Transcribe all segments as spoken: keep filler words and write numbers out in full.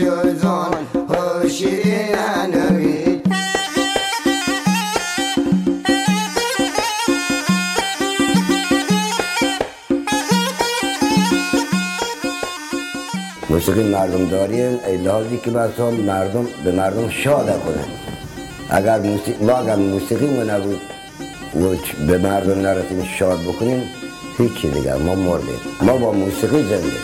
جزان خورشید نوید موسیقی مردم داری لحاظی که بسا مردم به مردم شاده کنن. اگر موسیقی ما اگر موسیقی ما نبود و به مردم نرسیم شاد بکنیم هیچی دیگر ما مردیم. ما با موسیقی زندیم.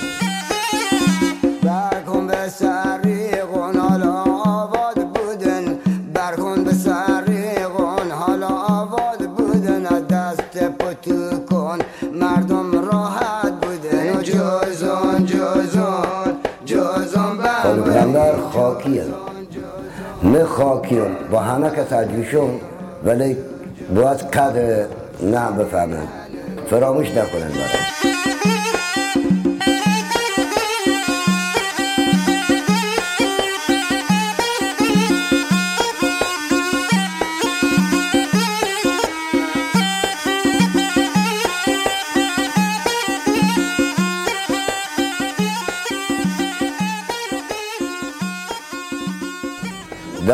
بندر خاکی هم نه خاکی هم با همه که تجویشون ولی باید قدر نه بفهمن فراموش نکنن برای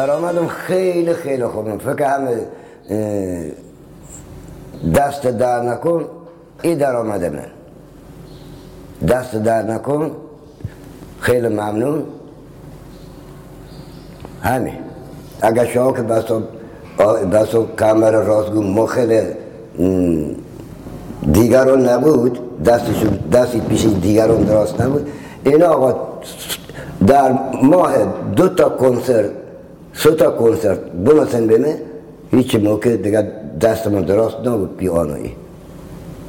درآمدم خیلی خیلی خوبم. فکر همه دست در نکن این درآمد من دست در نکن. خیلی ممنون. همین اگر شما که بس و کمر راستگو مخل دیگران نبود دستی پیش دیگران درست نبود. این آقا در ماه دو تا کنسرت سه تا کنسرت بمسن بمه هیچ موقع دیگه دستمون درست نبود پیانویی.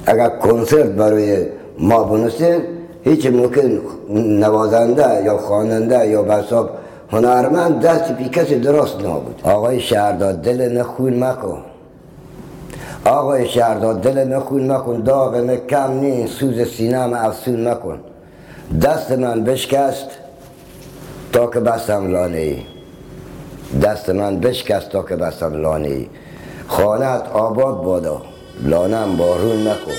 اگر کنسرت برای ما بنویسیم هیچ موقع نوازنده یا خواننده یا بساب هنرمند دست پی کسی درست نبود. آقای شهرداد دل نخون مکن. آقای شهرداد دل نخون مکن. داغ من کم نی سوز سینم افسون مکن. دست من بشکست تا که بستم لانه ای. دست من بشکست تا که بستم لانه ای. خانه‌ات آباد بادا لانم بارون نکن.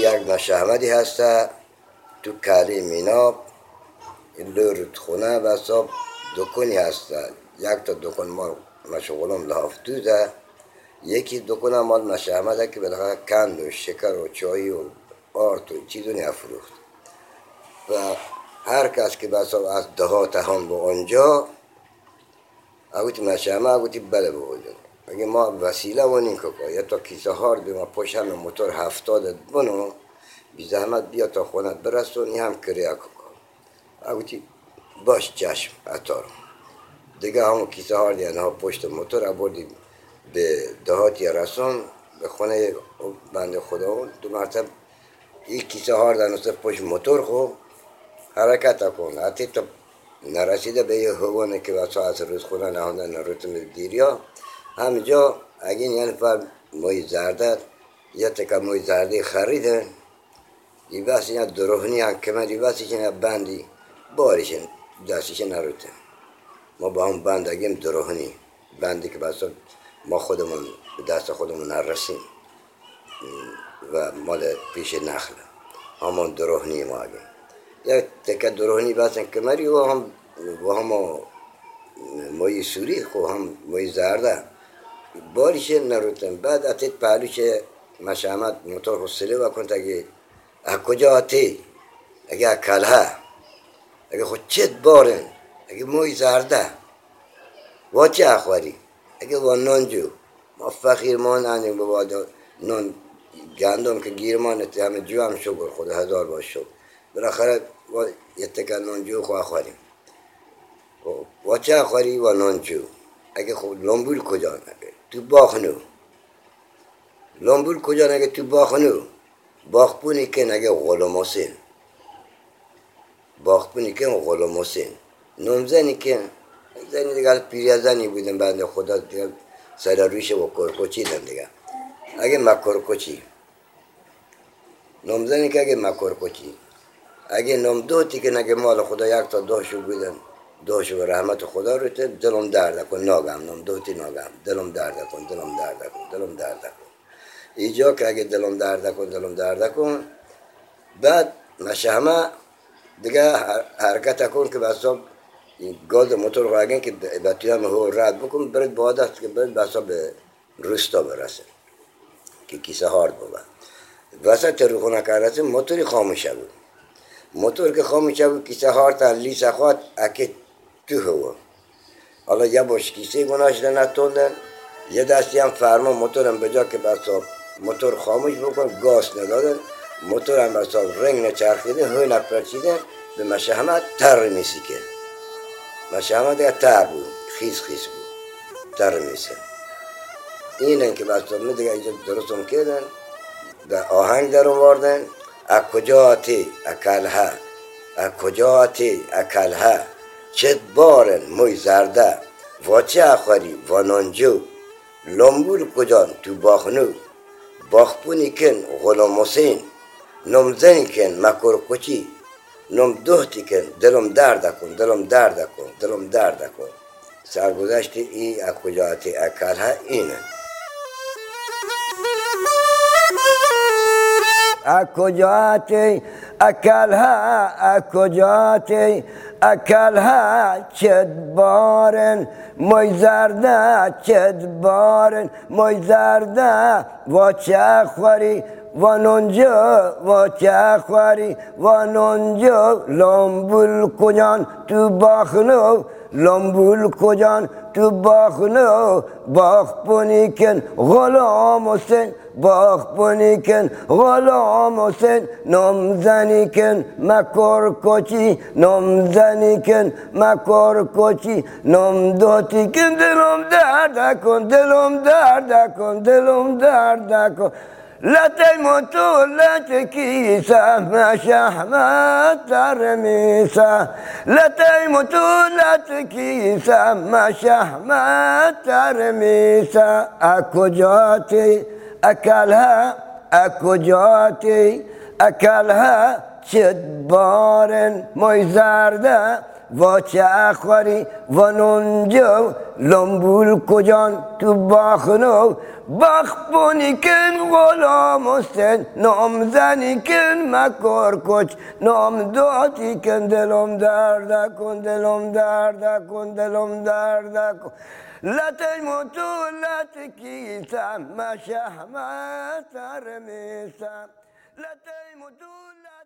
یک مشه احمدی هسته تو کلی میناب لورد خونه و صاحب دکونی هسته. یک تا دکون ما مشغولم لحافتوزه. یکی دکون هم مال مشه احمده که بالاخره کند و شکر و چای و آرت و چیزو نفروخت و هر کس که بسا از دهات هم با اونجا اگوتی مشه احمد اگوتی بله بودن اگه ما وسیله ونین که یا تا کیسه هارد ما پشت همه موتور هفتاد بنو بی زحمت بیا تا خونت برسونی هم کریا که اگوتی باش چشم اتار دیگه همون کیسه هارد یعنی پشت موتور آوردیم به دهات یا رسون به خونه بنده خدا. دو مرتب یک کیسه هارد انصف پشت موتور خوب حرکت کن حتی تا نرسیده به یه هوانه که واسه از روز خونه نهانده نروتم دیریا همجا اگه یه نفر موی زرده یه تکه موی زرده خریده لباسی نه دروغنی کمر لباسی که نه باندی باریشن دستش نروته. ما با هم باندگیم دروغنی باندی که بسیار ما خودمون دست خودمون نرسیم و مال پیش نخل همون دروغنی ما گیم. یک تکه دروغنی بسن کمری و هم و هم موی سوری خو هم موی زرده باریشن نروتن. بعد اتت پهلو که مشامت موتور حسله و کن تاگه کجا آتی؟ اگه کلها اگه خود چت بارن اگه موی زرده و چه اخواری؟ اگه و نونجو ما فقیر ما نانیم ببادا نون گندم که گیرمانت همه جو هم شکر خود هزار باش شکر براخره و یتکر نونجو خو اخواریم و چه اخواری و نونجو اگه خود لنبول کجا نگه تو باخنو لنبول کجا نگه تو باخنو باخپونی که نگه غلام حسین باخپونی که غلام حسین نمزنی که زنی دیگر پیری زنی بودن بعد خدا دیگر سر رویش و کرکوچی دن دیگر اگه ما کرکوچی نمزنی که اگه ما کرکوچی اگه نمدوتی که نگه مال خدا یک تا دوشو بودن دوشو و رحمت خدا رو ته دلم درد کن ناگم نمدوتی ناگم دلم درد کن دلم درد کن دلم درد کن ایجا که اگه دلم درده کن دلم درده کن بعد مشهمه دیگه حرکت کن که بسا گاز موتور خواهگین که بطیه همه هو رد بکن برد با دست که برد بسا به روستا برسه که کیسه هارد بود وسط روخونه کرده موتوری خاموشه بود موتور که خاموشه بود کیسه هارد لیسه خواد اکه تو هوا حالا یه باش کیسه گناش رو نتوندن یه دستی هم فرما موتورم بجا که بسا موتور خاموش بکن گاز ندادن موتور هم بسا رنگ نچرخیده هوی نپرچیده به مشهمه تر میسی که مشهمه دیگه تر بود خیز خیز بود تر میسی اینن که بسا ما دیگه اینجا درستم کردن به آهنگ درون واردن اکجا آتی اکلها اکجا آتی اکلها چت بارن موی زرده واچه اخواری وانانجو لامبول کجان تو باخنو باخپونی کن غلام حسین نمزنی کن مکر کچی نم دوختی کن دلم درده کن دلم درده کن دلم درده کن سرگذشت ای اکجاعت اکرها اینه اکجاعت اکرها اکجاعت اکلها چت بارن موی زرده چت بارن موی زرده و چه خوری و نونجو و چه خوری و نونجو لامبول کجان تو باخنو لامبول کجان تو باخنو باخپونی کن غلام حسین باخپونی کن غلام حسین نامزنی کن مکر کچی نامزنی کن مکر کچی نامدوتی کن دلم درد کن دلم درد کن دلم درد کن لطه موتور لطه کیسه مشهمه تر میسه لطه موتور لطه کیسه مشهمه تر میسه اکجاتی اکلها اکجاتی اکلها چت بارن موی زرده و چه اخواری و نونجو لنبول کجان تو باخنو باخپونی کن غلام حسین نامزنی کن مکر کچ نامداتی کن دلم درده کن دلم درده کن دلم درده کن لطه موتو لطه کیسم مشهمه تر میسم لطه موتو